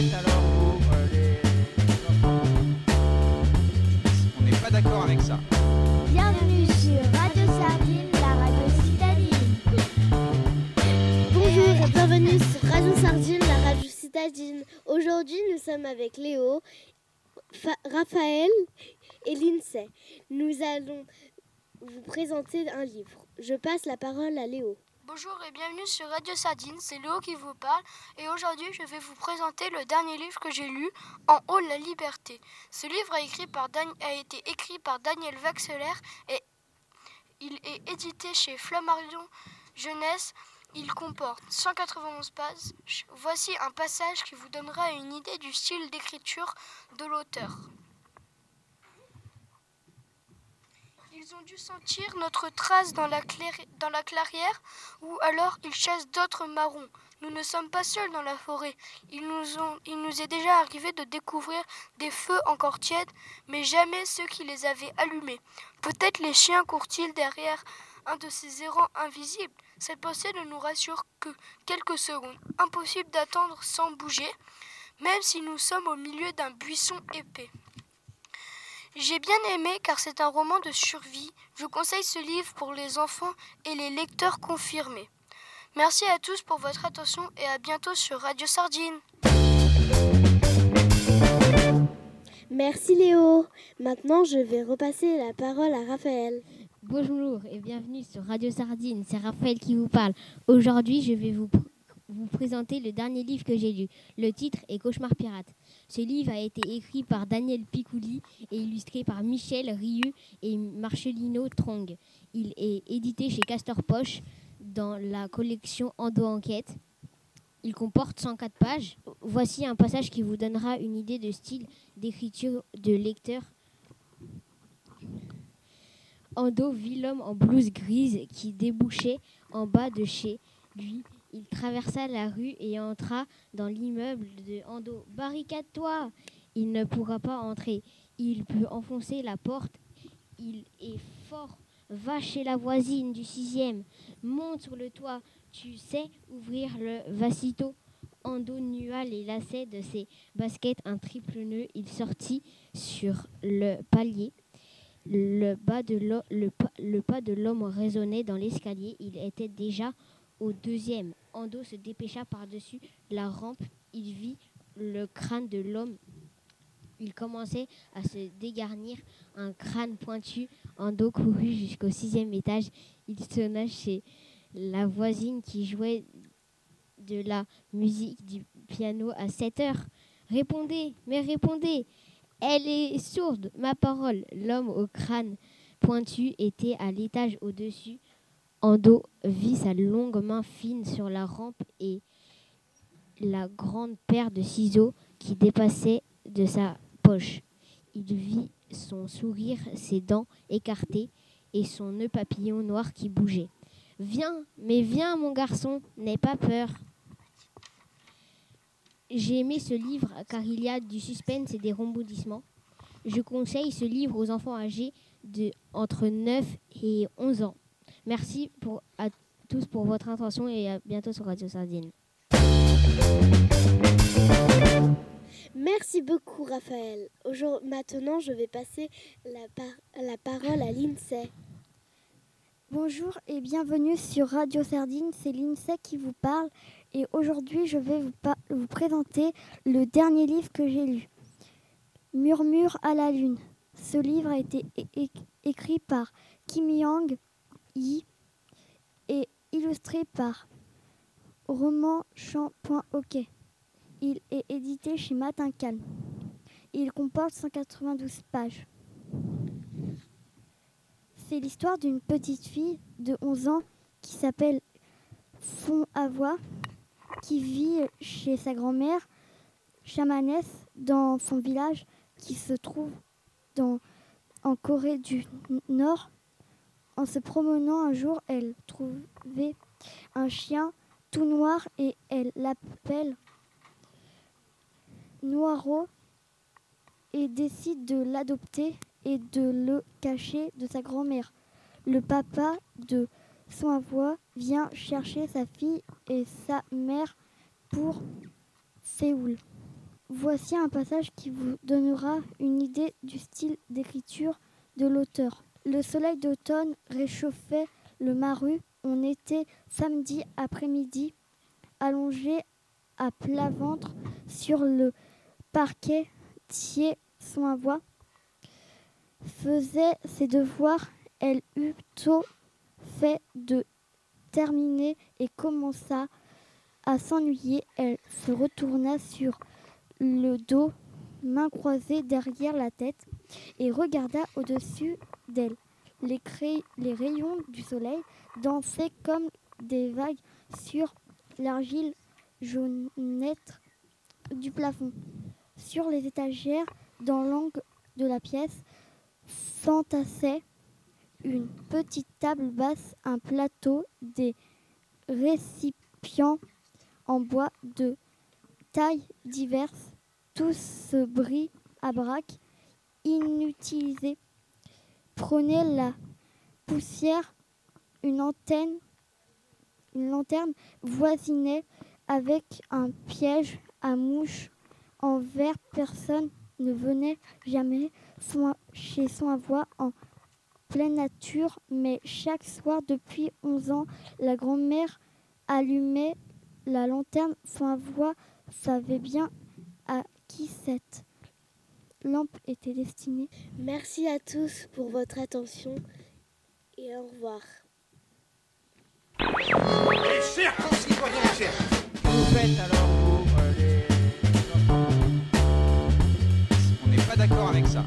faites alors pour les enfants? On n'est pas d'accord avec ça. Bienvenue sur Radio Sardine, la radio citadine. Bonjour et bienvenue sur Radio Sardine, la radio citadine. Aujourd'hui, nous sommes avec Léo, Raphaël et Lindsay. Nous allons vous présenter un livre. Je passe la parole à Léo. Bonjour et bienvenue sur Radio Sardine, c'est Léo qui vous parle et aujourd'hui je vais vous présenter le dernier livre que j'ai lu, En haut la liberté. Ce livre a été écrit par Daniel Vaxelaire et il est édité chez Flammarion Jeunesse. Il comporte 191 pages. Voici un passage qui vous donnera une idée du style d'écriture de l'auteur. Ils ont dû sentir notre trace dans la clairière ou alors ils chassent d'autres marrons. Nous ne sommes pas seuls dans la forêt. Il nous est déjà arrivé de découvrir des feux encore tièdes, mais jamais ceux qui les avaient allumés. Peut-être les chiens courent-ils derrière un de ces errants invisibles. Cette pensée ne nous rassure que quelques secondes. Impossible d'attendre sans bouger, même si nous sommes au milieu d'un buisson épais. J'ai bien aimé car c'est un roman de survie. Je conseille ce livre pour les enfants et les lecteurs confirmés. Merci à tous pour votre attention et à bientôt sur Radio Sardine. Merci Léo. Maintenant, je vais repasser la parole à Raphaël. Bonjour et bienvenue sur Radio Sardine. C'est Raphaël qui vous parle. Aujourd'hui, je vais vous présenter le dernier livre que j'ai lu. Le titre est Cauchemar Pirate. Ce livre a été écrit par Daniel Picouly et illustré par Michel Riu et Marcelino Trong. Il est édité chez Castor Poche dans la collection Endo Enquête. Il comporte 104 pages. Voici un passage qui vous donnera une idée de style d'écriture de lecteur. Endo vit l'homme en blouse grise qui débouchait en bas de chez lui. Il traversa la rue et entra dans l'immeuble de Endo. « Barricade-toi ! Il ne pourra pas entrer. Il peut enfoncer la porte. Il est fort. Va chez la voisine du 6e. Monte sur le toit. Tu sais ouvrir le vasito. » Endo nua les lacets de ses baskets, un triple nœud. Il sortit sur le palier. Le pas de l'homme résonnait dans l'escalier. Il était déjà au 2e, Endo se dépêcha par-dessus la rampe. Il vit le crâne de l'homme. Il commençait à se dégarnir un crâne pointu. Endo courut jusqu'au 6e étage. Il sonna chez la voisine qui jouait de la musique du piano à 7h. « Répondez, mais répondez ! Elle est sourde, ma parole !» L'homme au crâne pointu était à l'étage au-dessus. Endo vit sa longue main fine sur la rampe et la grande paire de ciseaux qui dépassait de sa poche. Il vit son sourire, ses dents écartées et son nœud papillon noir qui bougeait. « Viens, mais viens mon garçon, n'aie pas peur !» J'ai aimé ce livre car il y a du suspense et des rebondissements. Je conseille ce livre aux enfants âgés entre 9 et 11 ans. Merci à tous pour votre attention et à bientôt sur Radio Sardine. Merci beaucoup Raphaël. Maintenant, je vais passer la parole à Lindsay. Bonjour et bienvenue sur Radio Sardine. C'est Lindsay qui vous parle. Et aujourd'hui, je vais vous présenter le dernier livre que j'ai lu. Murmure à la Lune. Ce livre a été écrit par Kim Yang et illustré par romanchamp.ok. Il est édité chez Matin Calme. Il comporte 192 pages. C'est l'histoire d'une petite fille de 11 ans qui s'appelle Fonavoie, qui vit chez sa grand-mère chamanesse dans son village qui se trouve en Corée du Nord. En se promenant un jour, elle trouvait un chien tout noir et elle l'appelle Noiro et décide de l'adopter et de le cacher de sa grand-mère. Le papa de son avoi vient chercher sa fille et sa mère pour Séoul. Voici un passage qui vous donnera une idée du style d'écriture de l'auteur. Le soleil d'automne réchauffait le Maru. On était samedi après-midi, allongés à plat ventre sur le parquet. Thiers, son avoie, faisait ses devoirs. Elle eut tôt fait de terminer et commença à s'ennuyer. Elle se retourna sur le dos, main croisée derrière la tête, et regarda au-dessus d'elle. Les rayons du soleil dansaient comme des vagues sur l'argile jaunâtre du plafond. Sur les étagères, dans l'angle de la pièce, s'entassait une petite table basse, un plateau, des récipients en bois de tailles diverses, tous ce bric-à-brac inutilisé. Prenait la poussière, une lanterne voisinait avec un piège à mouches en verre. Personne ne venait jamais chez son avoua en pleine nature, mais chaque soir depuis 11 ans, la grand-mère allumait la lanterne. Son avoua savait bien à qui cette lampe était destinée. Merci à tous pour votre attention et au revoir. Et chers concitoyens, chers, vous faites alors pour les... On n'est pas d'accord avec ça.